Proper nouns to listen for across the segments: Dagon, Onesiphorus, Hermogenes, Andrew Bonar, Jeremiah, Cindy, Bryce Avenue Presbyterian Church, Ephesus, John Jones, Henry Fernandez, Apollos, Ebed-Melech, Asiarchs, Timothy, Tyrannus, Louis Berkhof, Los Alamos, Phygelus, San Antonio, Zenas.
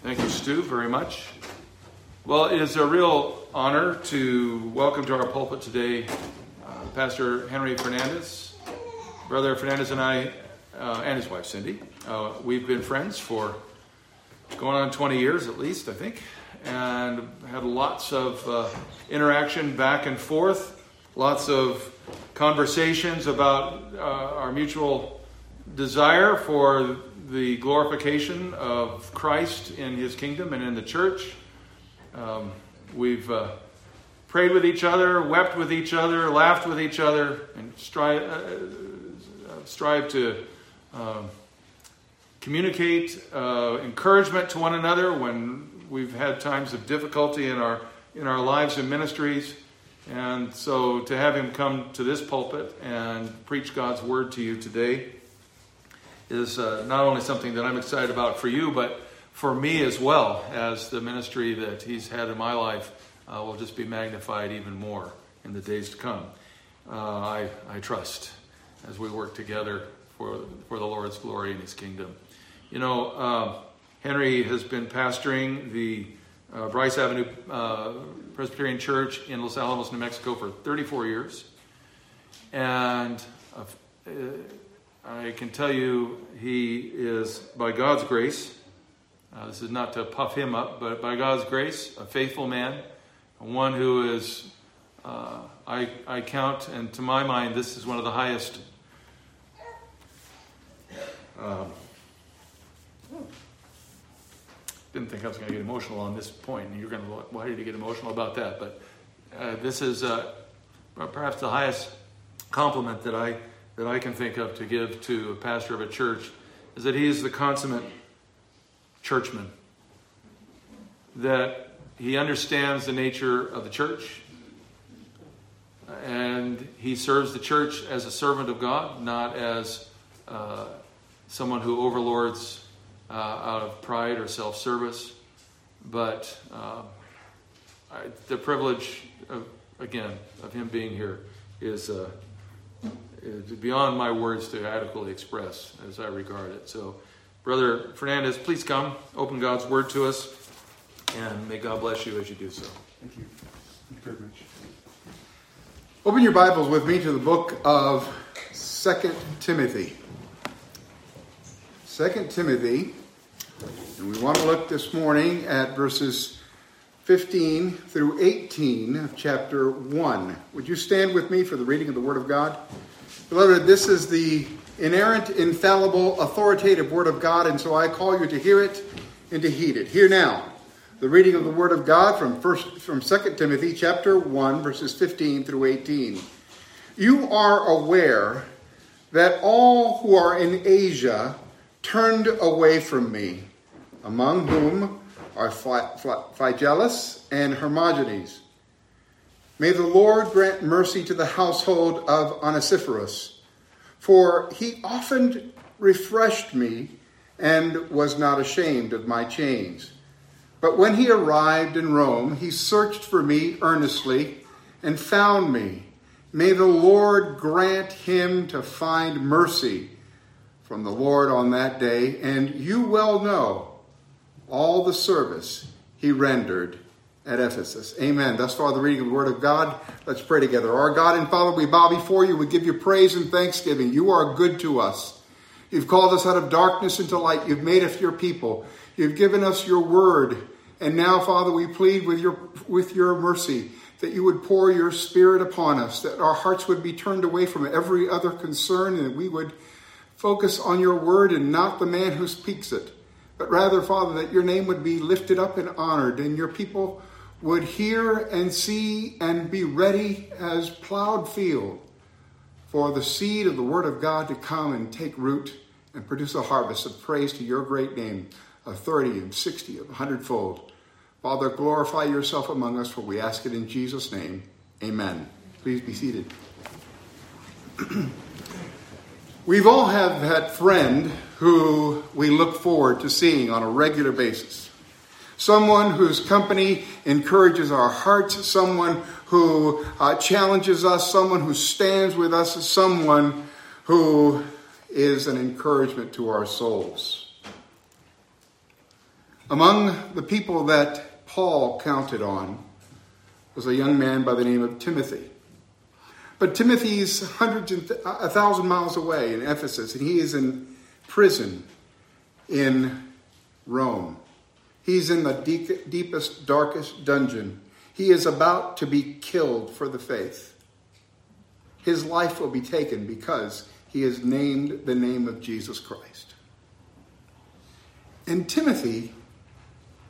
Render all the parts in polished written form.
Thank you, Stu, very much. Well, it is a real honor to welcome to our pulpit today Pastor Henry Fernandez. Brother Fernandez and I, and his wife, Cindy, we've been friends for going on 20 years at least, I think, and had lots of interaction back and forth, lots of conversations about our mutual desire for the glorification of Christ in his kingdom and in the church. We've prayed with each other, wept with each other, laughed with each other, and strive to communicate encouragement to one another when we've had times of difficulty in our lives and ministries. And so to have him come to this pulpit and preach God's word to you today is not only something that I'm excited about for you, but for me as well, as the ministry that he's had in my life will just be magnified even more in the days to come. I trust, as we work together for the Lord's glory and his kingdom. You know, Henry has been pastoring the Bryce Avenue Presbyterian Church in Los Alamos, New Mexico for 34 years. And I can tell you, he is, by God's grace, this is not to puff him up, but by God's grace, a faithful man, one who is, I count, and to my mind, this is one of the highest didn't think I was going to get emotional on this point, and you're going to, why did you get emotional about that? But this is perhaps the highest compliment that I can think of to give to a pastor of a church, is that he is the consummate churchman. That he understands the nature of the church, and he serves the church as a servant of God, not as someone who overlords out of pride or self-service. But the privilege, of him being here is beyond my words to adequately express as I regard it. So, Brother Fernandez, please come, open God's word to us, and may God bless you as you do so. Thank you. Thank you very much. Open your Bibles with me to the book of 2 Timothy. 2 Timothy, and we want to look this morning at verses 15 through 18 of chapter 1. Would you stand with me for the reading of the Word of God? Beloved, this is the inerrant, infallible, authoritative Word of God, and so I call you to hear it and to heed it. Hear now the reading of the Word of God from 2 Timothy chapter 1, verses 15 through 18. You are aware that all who are in Asia turned away from me, among whom are Phygelus and Hermogenes. May the Lord grant mercy to the household of Onesiphorus, for he often refreshed me and was not ashamed of my chains. But when he arrived in Rome, he searched for me earnestly and found me. May the Lord grant him to find mercy from the Lord on that day, and you well know all the service he rendered at Ephesus. Amen. Thus far, the reading of the Word of God. Let's pray together. Our God and Father, we bow before you. We give you praise and thanksgiving. You are good to us. You've called us out of darkness into light. You've made us your people. You've given us your word. And now, Father, we plead with your mercy that you would pour your Spirit upon us, that our hearts would be turned away from every other concern, and we would focus on your word and not the man who speaks it, but rather, Father, that your name would be lifted up and honored, and your people would hear and see and be ready as plowed field for the seed of the word of God to come and take root and produce a harvest of praise to your great name, of 30 and 60, of 100-fold. Father, glorify yourself among us, for we ask it in Jesus' name. Amen. Please be seated. We've all had that friend who we look forward to seeing on a regular basis. Someone whose company encourages our hearts, someone who challenges us, someone who stands with us, someone who is an encouragement to our souls. Among the people that Paul counted on was a young man by the name of Timothy. But Timothy's a thousand miles away in Ephesus, and he is in prison in Rome. He's in the deepest, darkest dungeon. He is about to be killed for the faith. His life will be taken because he is named the name of Jesus Christ. And Timothy,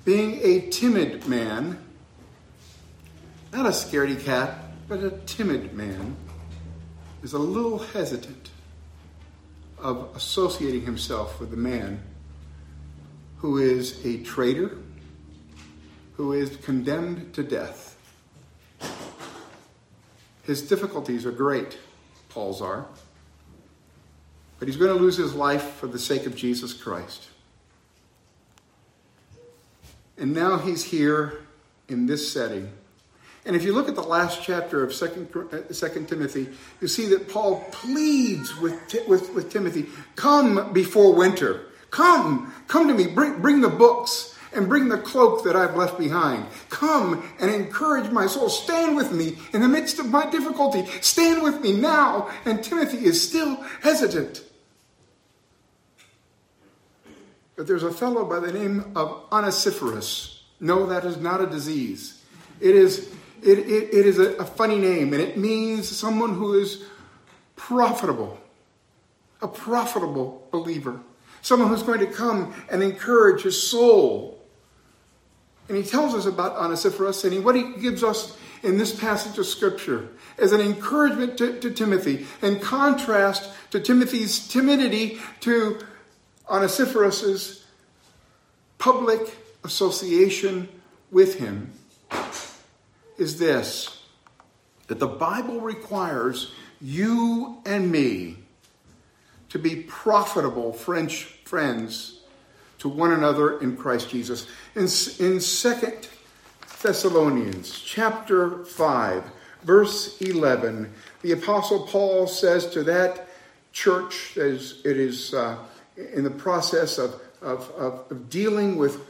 being a timid man, not a scaredy cat, but a timid man, is a little hesitant of associating himself with a man who is a traitor, who is condemned to death. His difficulties are great, Paul's are, but he's going to lose his life for the sake of Jesus Christ. And now he's here in this setting. And if you look at the last chapter of 2 Timothy, you see that Paul pleads with Timothy, come before winter. Come to me, bring the books and bring the cloak that I've left behind. Come and encourage my soul. Stand with me in the midst of my difficulty. Stand with me now. And Timothy is still hesitant. But there's a fellow by the name of Onesiphorus. No, that is not a disease. It is a funny name, and it means someone who is profitable, a profitable believer, someone who's going to come and encourage his soul. And he tells us about Onesiphorus, and what he gives us in this passage of Scripture is an encouragement to Timothy, in contrast to Timothy's timidity to Onesiphorus's public association with him. Is this, that the Bible requires you and me to be profitable friends to one another in Christ Jesus. In 2 Thessalonians chapter 5, verse 11, the Apostle Paul says to that church, as it is in the process of dealing with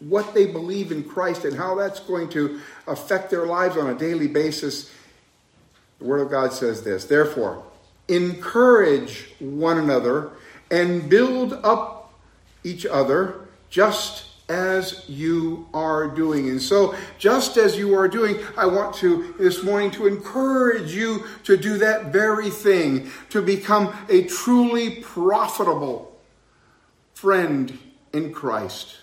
what they believe in Christ and how that's going to affect their lives on a daily basis. The Word of God says this, therefore, encourage one another and build up each other just as you are doing. And so, just as you are doing, I want to, this morning, to encourage you to do that very thing, to become a truly profitable friend in Christ.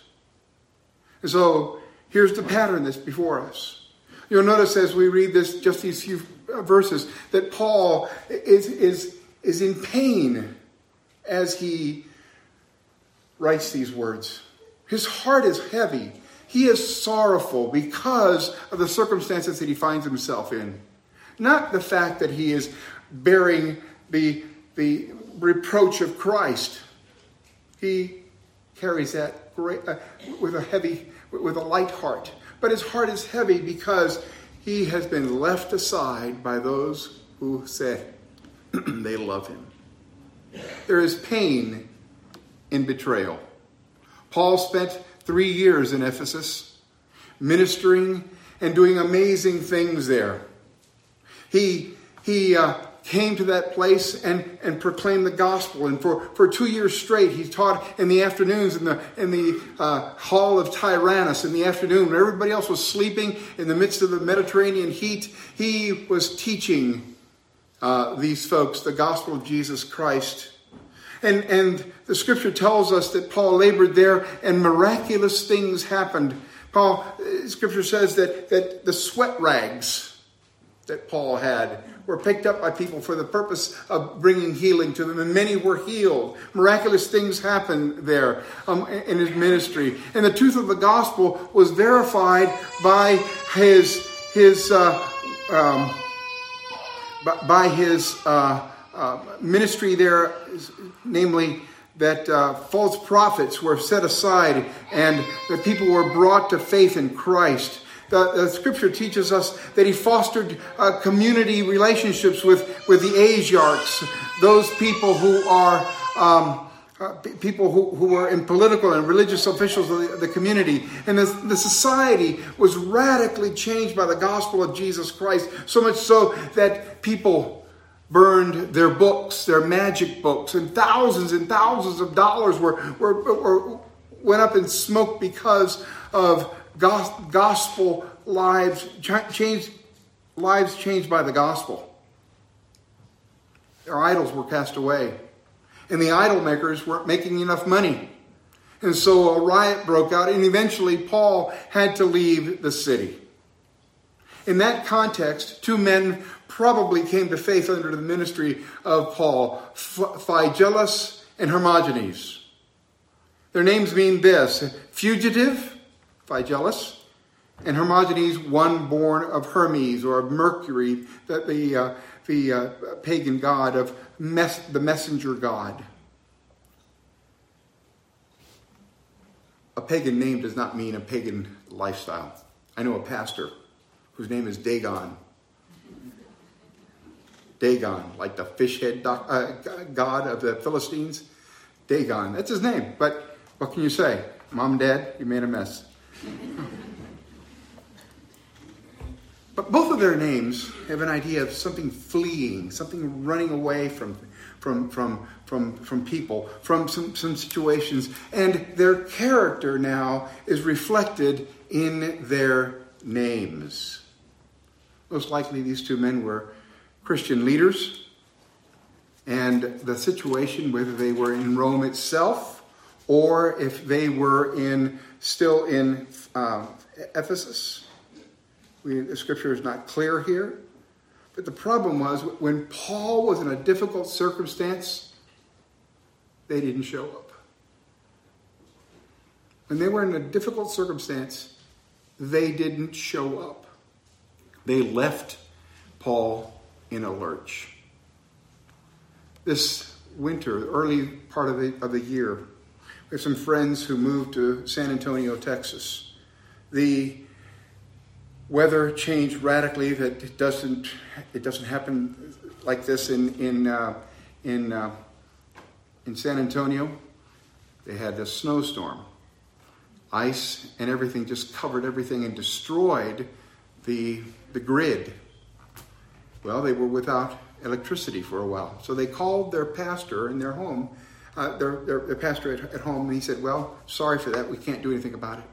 So here's the pattern that's before us. You'll notice as we read this, just these few verses, that Paul is in pain as he writes these words. His heart is heavy. He is sorrowful because of the circumstances that he finds himself in. Not the fact that he is bearing the reproach of Christ. He carries that with a light heart. But his heart is heavy because he has been left aside by those who said they love him. There is pain in betrayal. Paul spent 3 years in Ephesus ministering and doing amazing things there. He came to that place and proclaimed the gospel. And for 2 years straight, he taught in the afternoons in the hall of Tyrannus in the afternoon. When everybody else was sleeping in the midst of the Mediterranean heat, he was teaching these folks the gospel of Jesus Christ. And the Scripture tells us that Paul labored there and miraculous things happened. Scripture says that the sweat rags that Paul had were picked up by people for the purpose of bringing healing to them, and many were healed. Miraculous things happened there in his ministry, and the truth of the gospel was verified by his ministry there, namely that false prophets were set aside and that people were brought to faith in Christ. The Scripture teaches us that he fostered community relationships with the Asiarchs, those people who are people who were in political and religious officials of the community. And the society was radically changed by the gospel of Jesus Christ, so much so that people burned their books, their magic books, and thousands of dollars went up in smoke because of gospel lives changed. Lives changed by the gospel. Their idols were cast away. And the idol makers weren't making enough money. And so a riot broke out, and eventually Paul had to leave the city. In that context, two men probably came to faith under the ministry of Paul, Phygelus and Hermogenes. Their names mean this: fugitive, Phygelus, and Hermogenes, one born of Hermes, or of Mercury, that the pagan god of the messenger god. A pagan name does not mean a pagan lifestyle. I know a pastor whose name is Dagon. Dagon, like the fish head god of the Philistines. Dagon, that's his name. But what can you say? Mom and Dad, you made a mess. But both of their names have an idea of something fleeing, something running away from people, from some situations. And their character now is reflected in their names. Most likely these two men were Christian leaders. And the situation, whether they were in Rome itself or if they were still in Ephesus, the scripture is not clear here. But the problem was, when Paul was in a difficult circumstance, they didn't show up. When they were in a difficult circumstance, they didn't show up. They left Paul in a lurch. This winter, early part of the year, we have some friends who moved to San Antonio, Texas. The weather changed radically. That it doesn't happen like this in San Antonio. They had this snowstorm, ice, and everything just covered everything and destroyed the grid. Well, they were without electricity for a while, so they called their pastor in their home, their pastor at home, and he said, "Well, sorry for that. We can't do anything about it."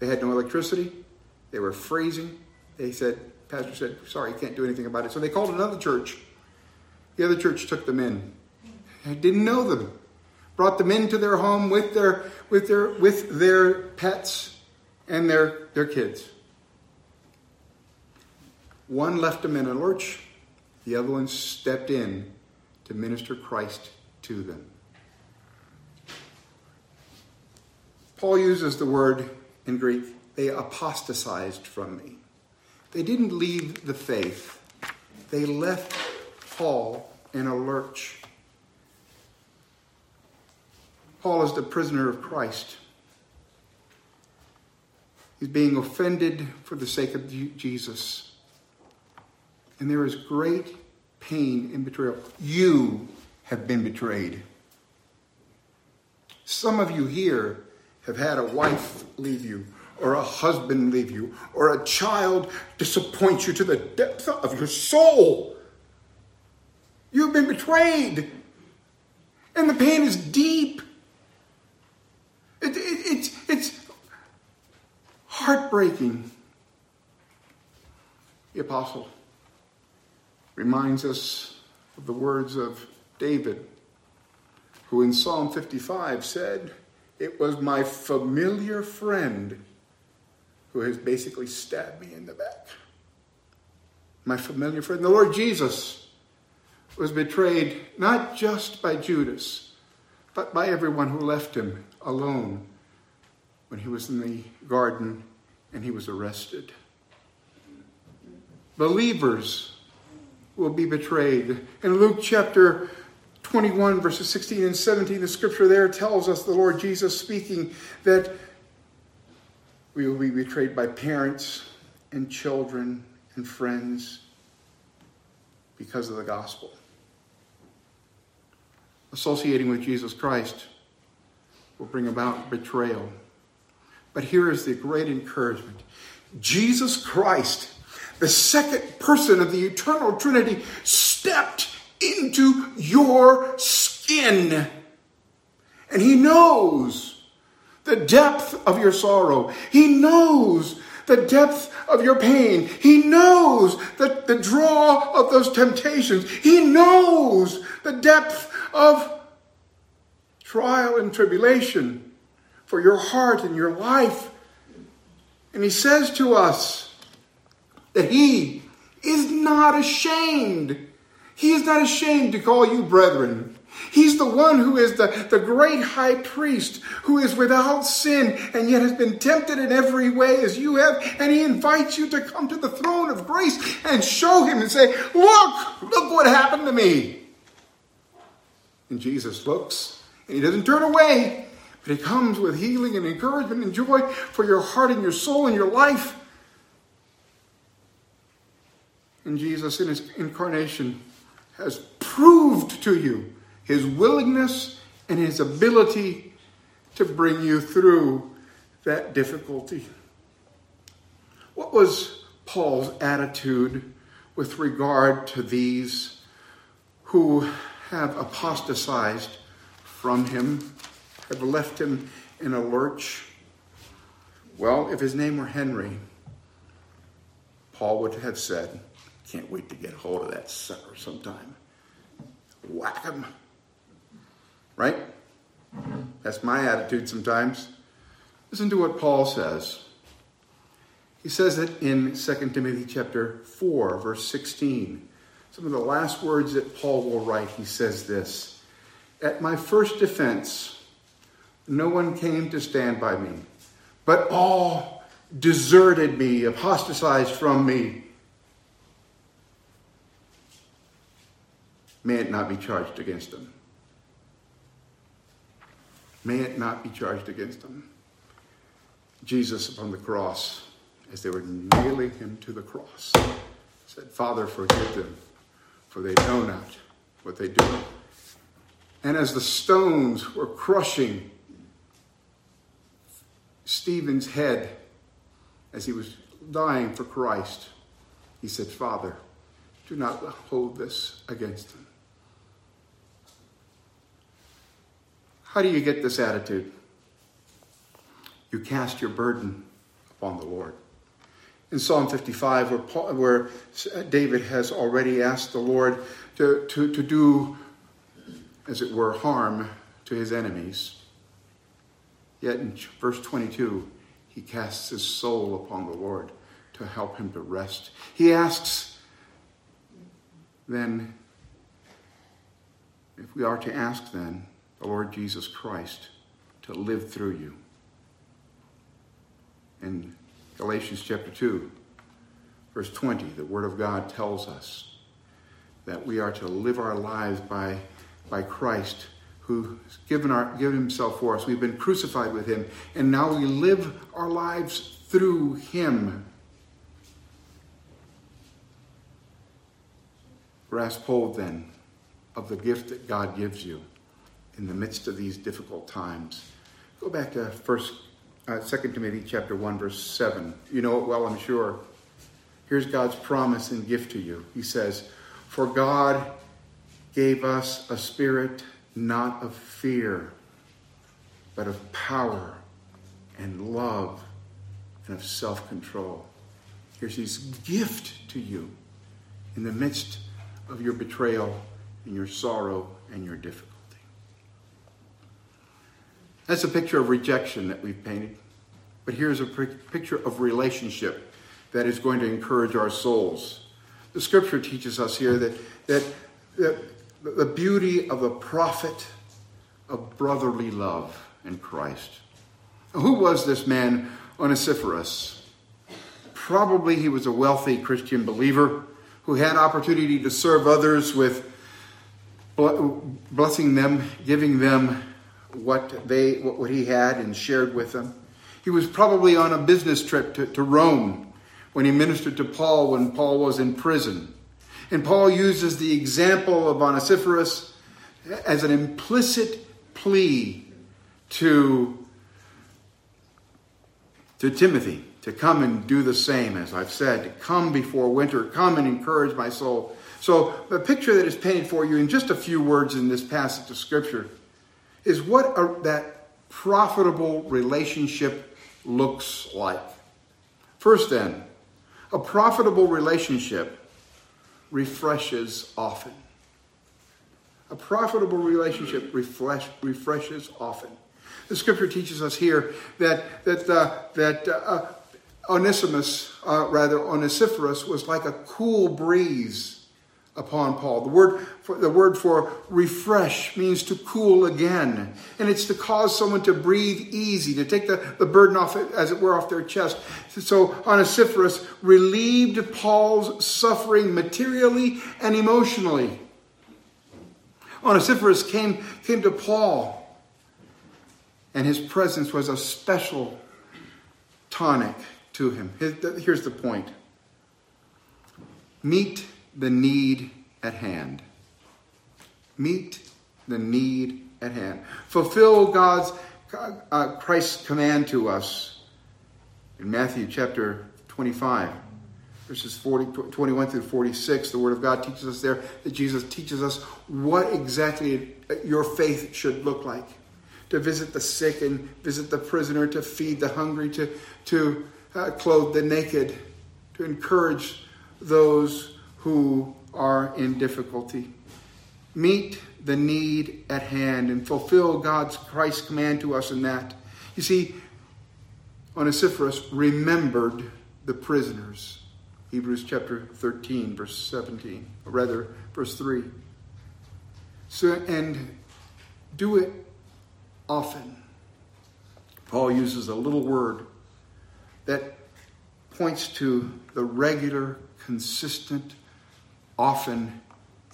They had no electricity. They were freezing. Pastor said, sorry, you can't do anything about it. So they called another church. The other church took them in. I didn't know them. Brought them into their home with their pets and their kids. One left them in a lurch. The other one stepped in to minister Christ to them. Paul uses the word in Greek, they apostatized from me. They didn't leave the faith. They left Paul in a lurch. Paul is the prisoner of Christ. He's being offended for the sake of Jesus. And there is great pain in betrayal. You have been betrayed. Some of you here have had a wife leave you, or a husband leave you, or a child disappoint you to the depth of your soul. You've been betrayed, and the pain is deep. It's heartbreaking. The apostle reminds us of the words of David, who in Psalm 55 said, "It was my familiar friend who has basically stabbed me in the back." My familiar friend. The Lord Jesus was betrayed not just by Judas, but by everyone who left him alone when he was in the garden and he was arrested. Believers will be betrayed. In Luke chapter 21, verses 16 and 17, the scripture there tells us, the Lord Jesus speaking, that we will be betrayed by parents and children and friends because of the gospel. associating with Jesus Christ will bring about betrayal. But here is the great encouragement. Jesus Christ, the second person of the eternal Trinity, stepped into your skin. And he knows the depth of your sorrow. He knows the depth of your pain. He knows the draw of those temptations. He knows the depth of trial and tribulation for your heart and your life. And he says to us that he is not ashamed. He is not ashamed to call you brethren. He's the one who is the great high priest, who is without sin and yet has been tempted in every way as you have. And he invites you to come to the throne of grace and show him and say, look what happened to me. And Jesus looks and he doesn't turn away, but he comes with healing and encouragement and joy for your heart and your soul and your life. And Jesus in his incarnation has proved to you his willingness and his ability to bring you through that difficulty. What was Paul's attitude with regard to these who have apostatized from him, have left him in a lurch? Well, if his name were Henry, Paul would have said, "Can't wait to get hold of that sucker sometime. Whack him." Right? That's my attitude sometimes. Listen to what Paul says. He says it in 2 Timothy chapter 4, verse 16. Some of the last words that Paul will write, he says this: "At my first defense, no one came to stand by me, but all deserted me, apostatized from me. May it not be charged against them." May it not be charged against them. Jesus upon the cross, as they were nailing him to the cross, said, "Father, forgive them, for they know not what they do." And as the stones were crushing Stephen's head as he was dying for Christ, he said, "Father, do not hold this against them." How do you get this attitude? You cast your burden upon the Lord. In Psalm 55, where David has already asked the Lord to do, as it were, harm to his enemies, yet in verse 22, he casts his soul upon the Lord to help him to rest. He asks, then, if we are to ask then, the Lord Jesus Christ to live through you. In Galatians chapter 2, verse 20, the Word of God tells us that we are to live our lives by Christ, who has given himself for us. We've been crucified with him, and now we live our lives through him. Grasp hold then of the gift that God gives you in the midst of these difficult times. Go back to 2 Timothy chapter 1, verse 7. You know it well, I'm sure. Here's God's promise and gift to you. He says, "For God gave us a spirit not of fear, but of power and love and of self-control." Here's his gift to you in the midst of your betrayal and your sorrow and your difficulty. That's a picture of rejection that we've painted. But here's a picture of relationship that is going to encourage our souls. The scripture teaches us here that the beauty of the prophet of brotherly love in Christ. Who was this man, Onesiphorus? Probably he was a wealthy Christian believer who had opportunity to serve others with blessing them, giving them what he had and shared with them. He was probably on a business trip to Rome when he ministered to Paul when Paul was in prison. And Paul uses the example of Onesiphorus as an implicit plea to Timothy to come and do the same, as I've said, to come before winter, come and encourage my soul. So the picture that is painted for you in just a few words in this passage of Scripture is what that profitable relationship looks like. First then, a profitable relationship refreshes often. A profitable relationship refreshes often. The Scripture teaches us here that Onesiphorus was like a cool breeze upon Paul. The word for refresh means to cool again, and it's to cause someone to breathe easy, to take the burden off, as it were, off their chest. So Onesiphorus relieved Paul's suffering materially and emotionally. Onesiphorus came to Paul, and his presence was a special tonic to him. Here's the point. Meet the need at hand. Meet the need at hand. Fulfill Christ's command to us in Matthew chapter 25. Verses 21 through 46, the Word of God teaches us there that Jesus teaches us what exactly your faith should look like. To visit the sick and visit the prisoner, to feed the hungry, to clothe the naked, to encourage those who are in difficulty. Meet the need at hand and fulfill Christ's command to us in that. You see, Onesiphorus remembered the prisoners. Hebrews chapter 13, verse 3. So, and do it often. Paul uses a little word that points to the regular, consistent, often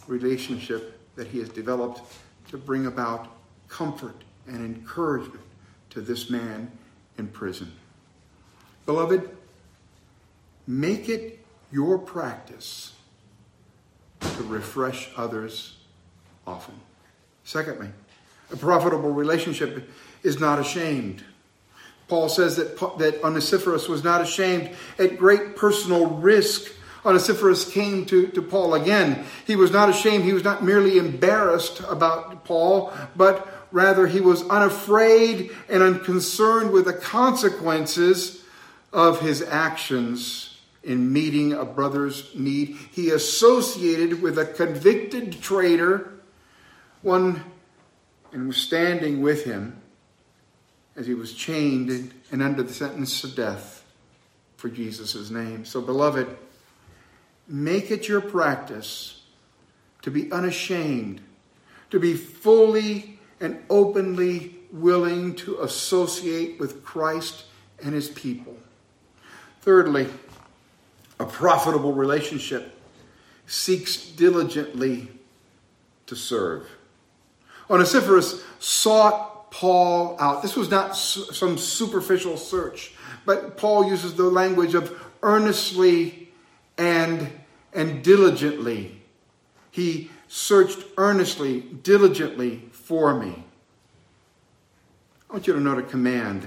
relationship that he has developed to bring about comfort and encouragement to this man in prison. Beloved, make it your practice to refresh others often. Secondly, a profitable relationship is not ashamed. Paul says that Onesiphorus was not ashamed at great personal risk. Onesiphorus came to Paul again. He was not ashamed. He was not merely embarrassed about Paul, but rather he was unafraid and unconcerned with the consequences of his actions. In meeting a brother's need, he associated with a convicted traitor, one and was standing with him as he was chained and under the sentence of death for Jesus' name. So, beloved, make it your practice to be unashamed, to be fully and openly willing to associate with Christ and his people. Thirdly, a profitable relationship seeks diligently to serve. Onesiphorus sought Paul out. This was not some superficial search, but Paul uses the language of earnestly and diligently. He searched earnestly, diligently for me. I want you to note a command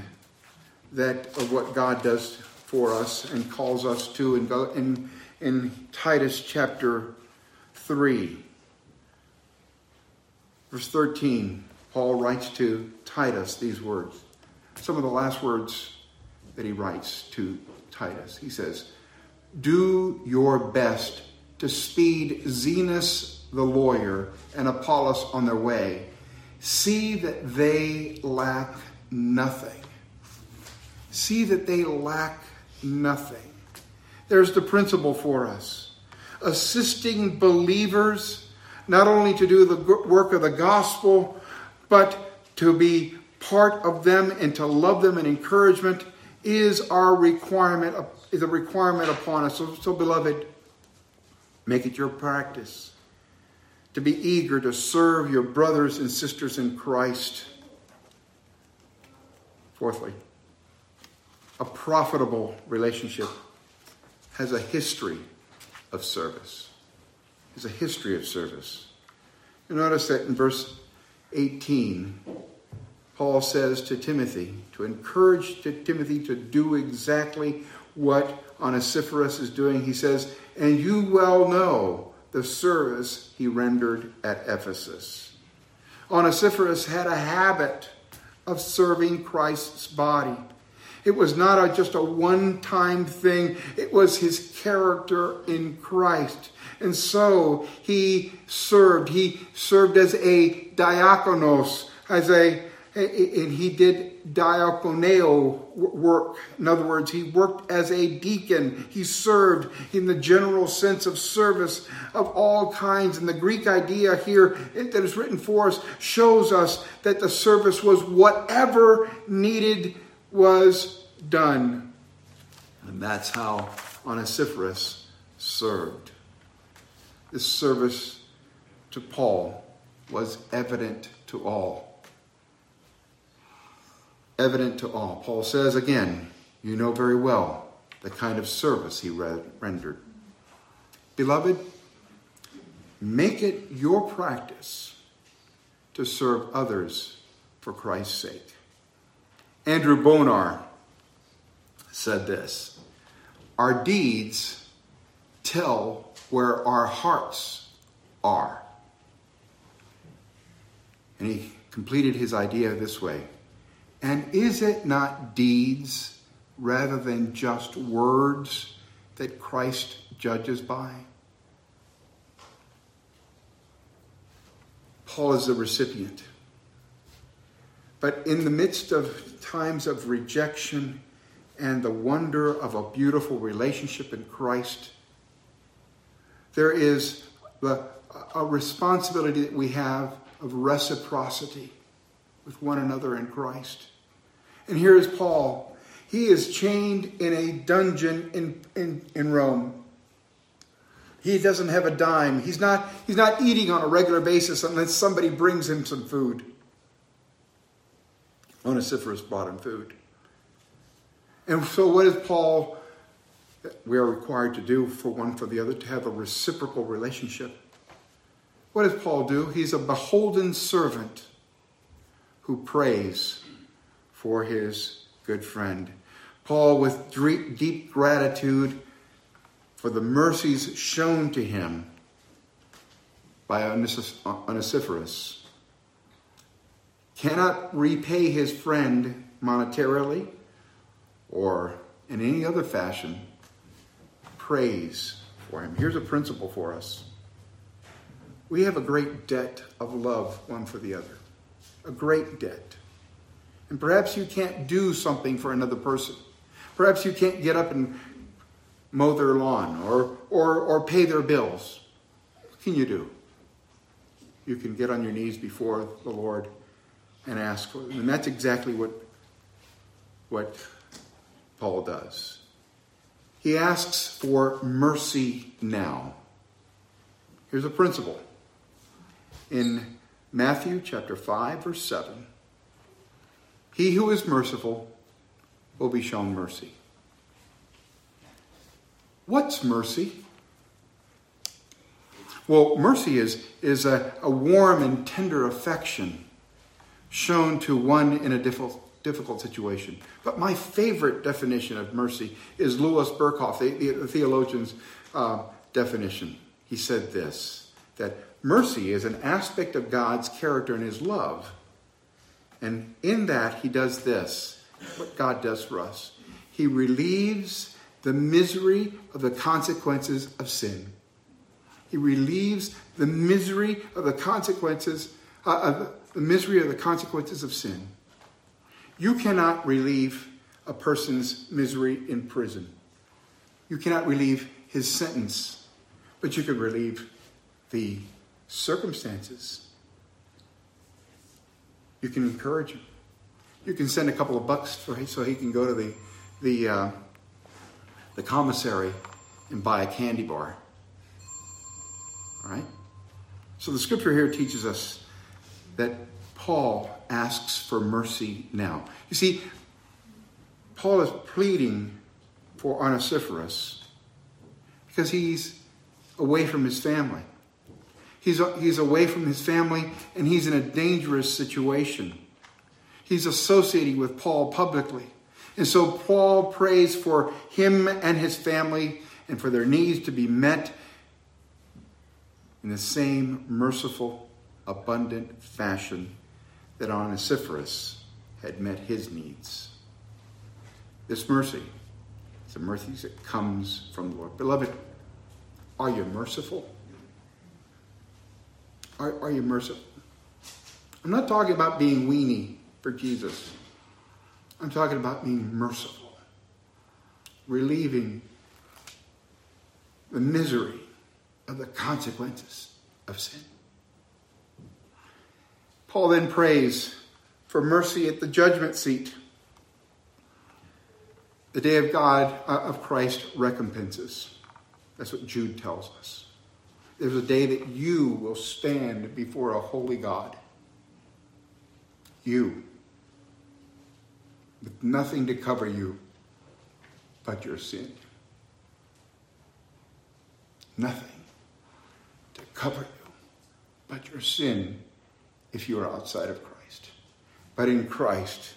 that of what God does for us and calls us to in Titus chapter 3. Verse 13, Paul writes to Titus these words. Some of the last words that he writes to Titus. He says, "Do your best to speed Zenas the lawyer and Apollos on their way. See that they lack nothing." See that they lack nothing. There's the principle for us. Assisting believers not only to do the work of the gospel, but to be part of them and to love them and encouragement is a requirement upon us. So, beloved, make it your practice to be eager to serve your brothers and sisters in Christ. Fourthly, a profitable relationship has a history of service. You notice that in verse 18, Paul says to Timothy, to encourage Timothy to do exactly what Onesiphorus is doing. He says, and you well know the service he rendered at Ephesus. Onesiphorus had a habit of serving Christ's body. It was not just a one-time thing. It was his character in Christ. And so he served. He served as a diakonos, and he did diakoneo work. In other words, he worked as a deacon. He served in the general sense of service of all kinds. And the Greek idea here that is written for us shows us that the service was whatever needed was done. And that's how Onesiphorus served. This service to Paul was evident to all. Evident to all. Paul says again, you know very well the kind of service he rendered. Beloved, make it your practice to serve others for Christ's sake. Andrew Bonar said this, our deeds tell where our hearts are. And he completed his idea this way, and is it not deeds rather than just words that Christ judges by? Paul is the recipient. But in the midst of times of rejection and the wonder of a beautiful relationship in Christ, there is a responsibility that we have of reciprocity with one another in Christ. And here is Paul. He is chained in a dungeon in Rome. He doesn't have a dime. He's not eating on a regular basis unless somebody brings him some food. Onesiphorus brought him food. And so what is Paul, we are required to do for one for the other, to have a reciprocal relationship. What does Paul do? He's a beholden servant who prays for his good friend. Paul, with deep gratitude for the mercies shown to him by Onesiphorus, cannot repay his friend monetarily or in any other fashion, prays for him. Here's a principle for us. We have a great debt of love one for the other, a great debt. And perhaps you can't do something for another person. Perhaps you can't get up and mow their lawn or pay their bills. What can you do? You can get on your knees before the Lord and ask for them. And that's exactly what Paul does. He asks for mercy now. Here's a principle. In Matthew chapter 5, verse 7, he who is merciful will be shown mercy. What's mercy? Well, mercy is a warm and tender affection shown to one in a difficult situation. But my favorite definition of mercy is Louis Berkhof, the theologian's definition. He said this, that mercy is an aspect of God's character and his love. And in that, he does this, what God does for us. He relieves the misery of the consequences of sin. He relieves the misery of the consequences of sin. You cannot relieve a person's misery in prison. You cannot relieve his sentence, but you can relieve the circumstances. You can encourage him. You can send a couple of bucks so he can go to the commissary and buy a candy bar. All right? So the scripture here teaches us that Paul asks for mercy now. You see, Paul is pleading for Onesiphorus because he's away from his family. He's away from his family, and he's in a dangerous situation. He's associating with Paul publicly. And so Paul prays for him and his family and for their needs to be met in the same merciful, abundant fashion that Onesiphorus had met his needs. This mercy, it's a mercy that comes from the Lord. Beloved, are you merciful? Are you merciful? I'm not talking about being weenie for Jesus. I'm talking about being merciful, relieving the misery of the consequences of sin. Paul then prays for mercy at the judgment seat, the day of God, of Christ recompenses. That's what Jude tells us. There's a day that you will stand before a holy God. You, with nothing to cover you but your sin. Nothing to cover you but your sin if you are outside of Christ. But in Christ,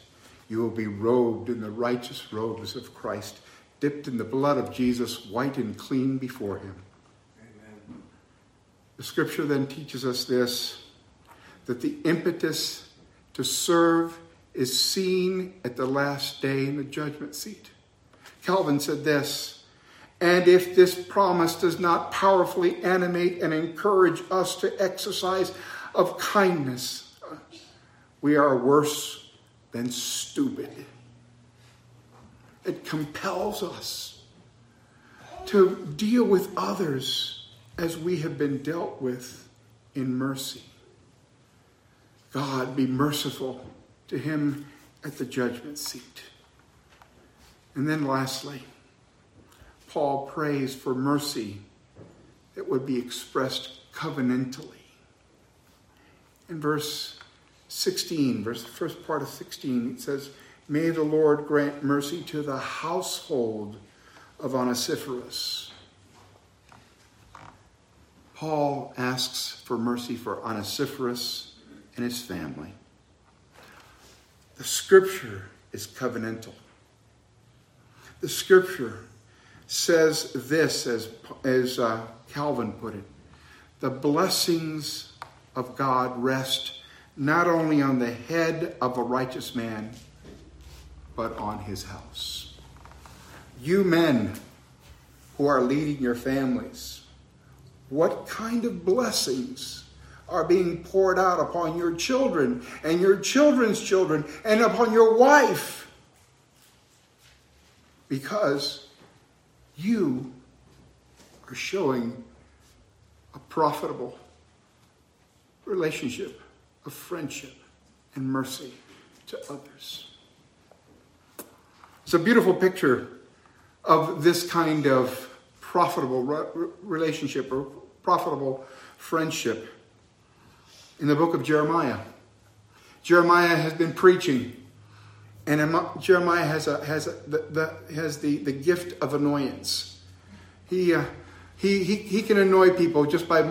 you will be robed in the righteous robes of Christ, dipped in the blood of Jesus, white and clean before him. Amen. The scripture then teaches us this, that the impetus to serve is seen at the last day in the judgment seat. Calvin said this, and if this promise does not powerfully animate and encourage us to exercise of kindness, we are worse than stupid. It compels us to deal with others as we have been dealt with in mercy. God, be merciful to him at the judgment seat. And then lastly, Paul prays for mercy that would be expressed covenantally. In verse 16, verse the first part of 16, it says, may the Lord grant mercy to the household of Onesiphorus. Paul asks for mercy for Onesiphorus and his family. The scripture is covenantal. The scripture says this, as Calvin put it, the blessings of God rest not only on the head of a righteous man, but on his house. You men who are leading your families, what kind of blessings are being poured out upon your children and your children's children and upon your wife? Because you are showing a profitable relationship of friendship and mercy to others. It's a beautiful picture of this kind of profitable relationship or profitable friendship in the book of Jeremiah. Jeremiah has been preaching, and Jeremiah has the gift of annoyance. He can annoy people just by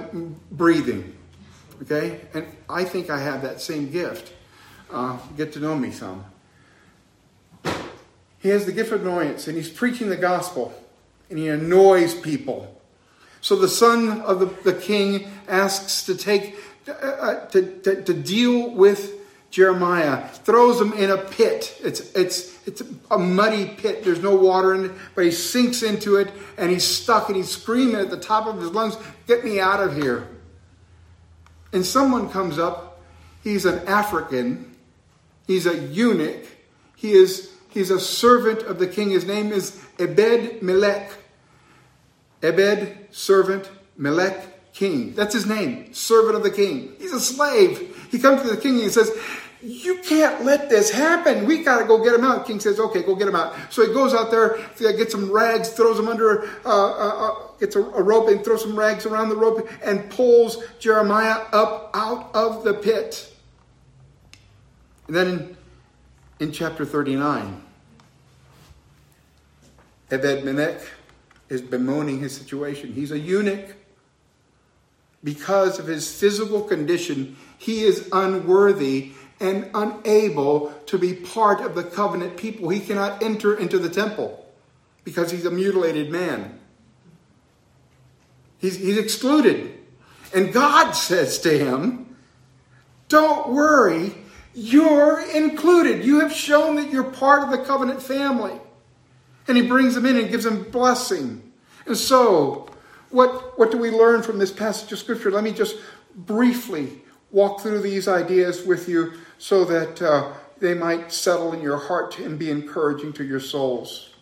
breathing. Okay, and I think I have that same gift. Get to know me some. He has the gift of annoyance, and he's preaching the gospel, and he annoys people. So the son of the king asks to take to deal with Jeremiah, throws him in a pit. It's a muddy pit. There's no water in it, but he sinks into it, and he's stuck, and he's screaming at the top of his lungs, "Get me out of here!" And someone comes up. He's an African. He's a eunuch. He's a servant of the king. His name is Ebed-Melech. Ebed, servant, Melech, king. That's his name, servant of the king. He's a slave. He comes to the king and he says, you can't let this happen. We got to go get him out. The king says, okay, go get him out. So he goes out there, gets some rags, throws him under, gets a rope and throws some rags around the rope and pulls Jeremiah up out of the pit. And then in chapter 39, Ebed-Melech is bemoaning his situation. He's a eunuch. because of his physical condition, he is unworthy and unable to be part of the covenant people. He cannot enter into the temple because he's a mutilated man. He's excluded. And God says to him, don't worry, you're included. You have shown that you're part of the covenant family. And he brings them in and gives them blessing. And so, what do we learn from this passage of Scripture? Let me just briefly walk through these ideas with you so that they might settle in your heart and be encouraging to your souls.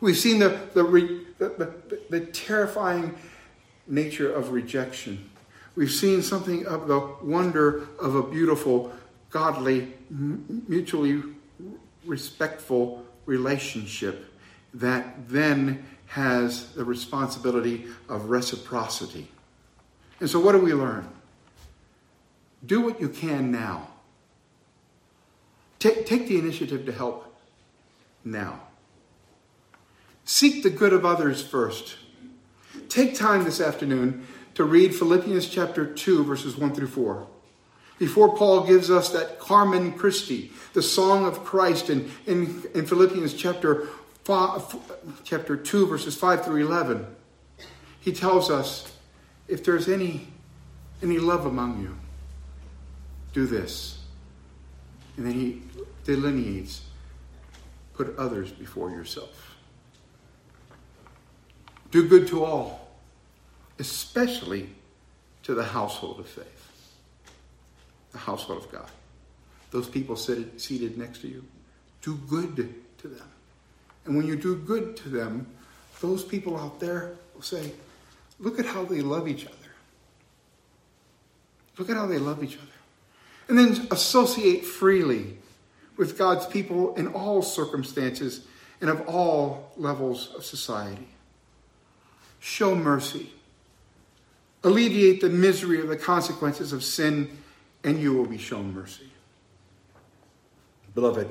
We've seen the terrifying nature of rejection. We've seen something of the wonder of a beautiful, godly, mutually respectful relationship that then has the responsibility of reciprocity. And so what do we learn? Do what you can now. Take the initiative to help now. Seek the good of others first. Take time this afternoon to read Philippians chapter 2, verses 1 through 4. Before Paul gives us that Carmen Christi, the song of Christ in Philippians chapter 2, verses 5 through 11, he tells us, if there's any love among you, do this. And then he delineates, put others before yourself. Do good to all, especially to the household of faith, the household of God. Those people seated next to you, do good to them. And when you do good to them, those people out there will say, look at how they love each other. Look at how they love each other. And then associate freely with God's people in all circumstances and of all levels of society. Show mercy. Alleviate the misery of the consequences of sin, and you will be shown mercy. Beloved,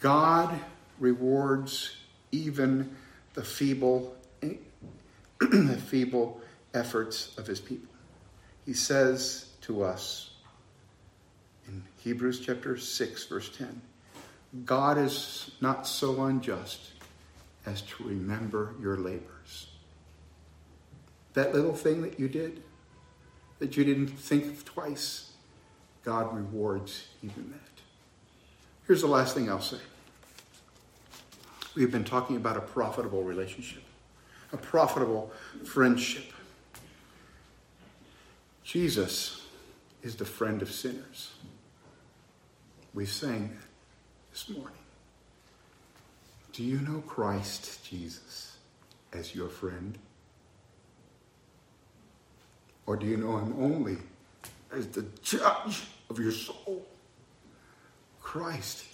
God rewards even the feeble efforts of his people. He says to us, in Hebrews chapter 6, verse 10, God is not so unjust as to remember your labors. That little thing that you did, that you didn't think of twice, God rewards even that. Here's the last thing I'll say. We've been talking about a profitable relationship, a profitable friendship. Jesus is the friend of sinners. We sang that this morning. Do you know Christ Jesus as your friend? Or do you know him only as the judge of your soul? Christ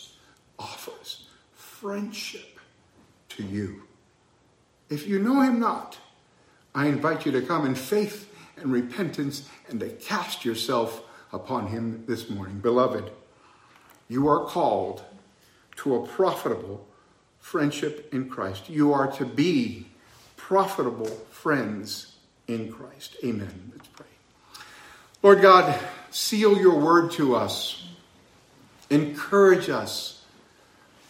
offers friendship to you. If you know him not, I invite you to come in faith and repentance and to cast yourself upon him this morning. Beloved, you are called to a profitable friendship in Christ. You are to be profitable friends in Christ. Amen. Let's pray. Lord God, seal your word to us. Encourage us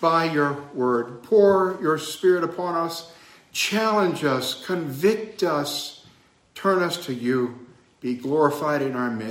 by your word. Pour your Spirit upon us. Challenge us. Convict us. Turn us to you. Be glorified in our midst.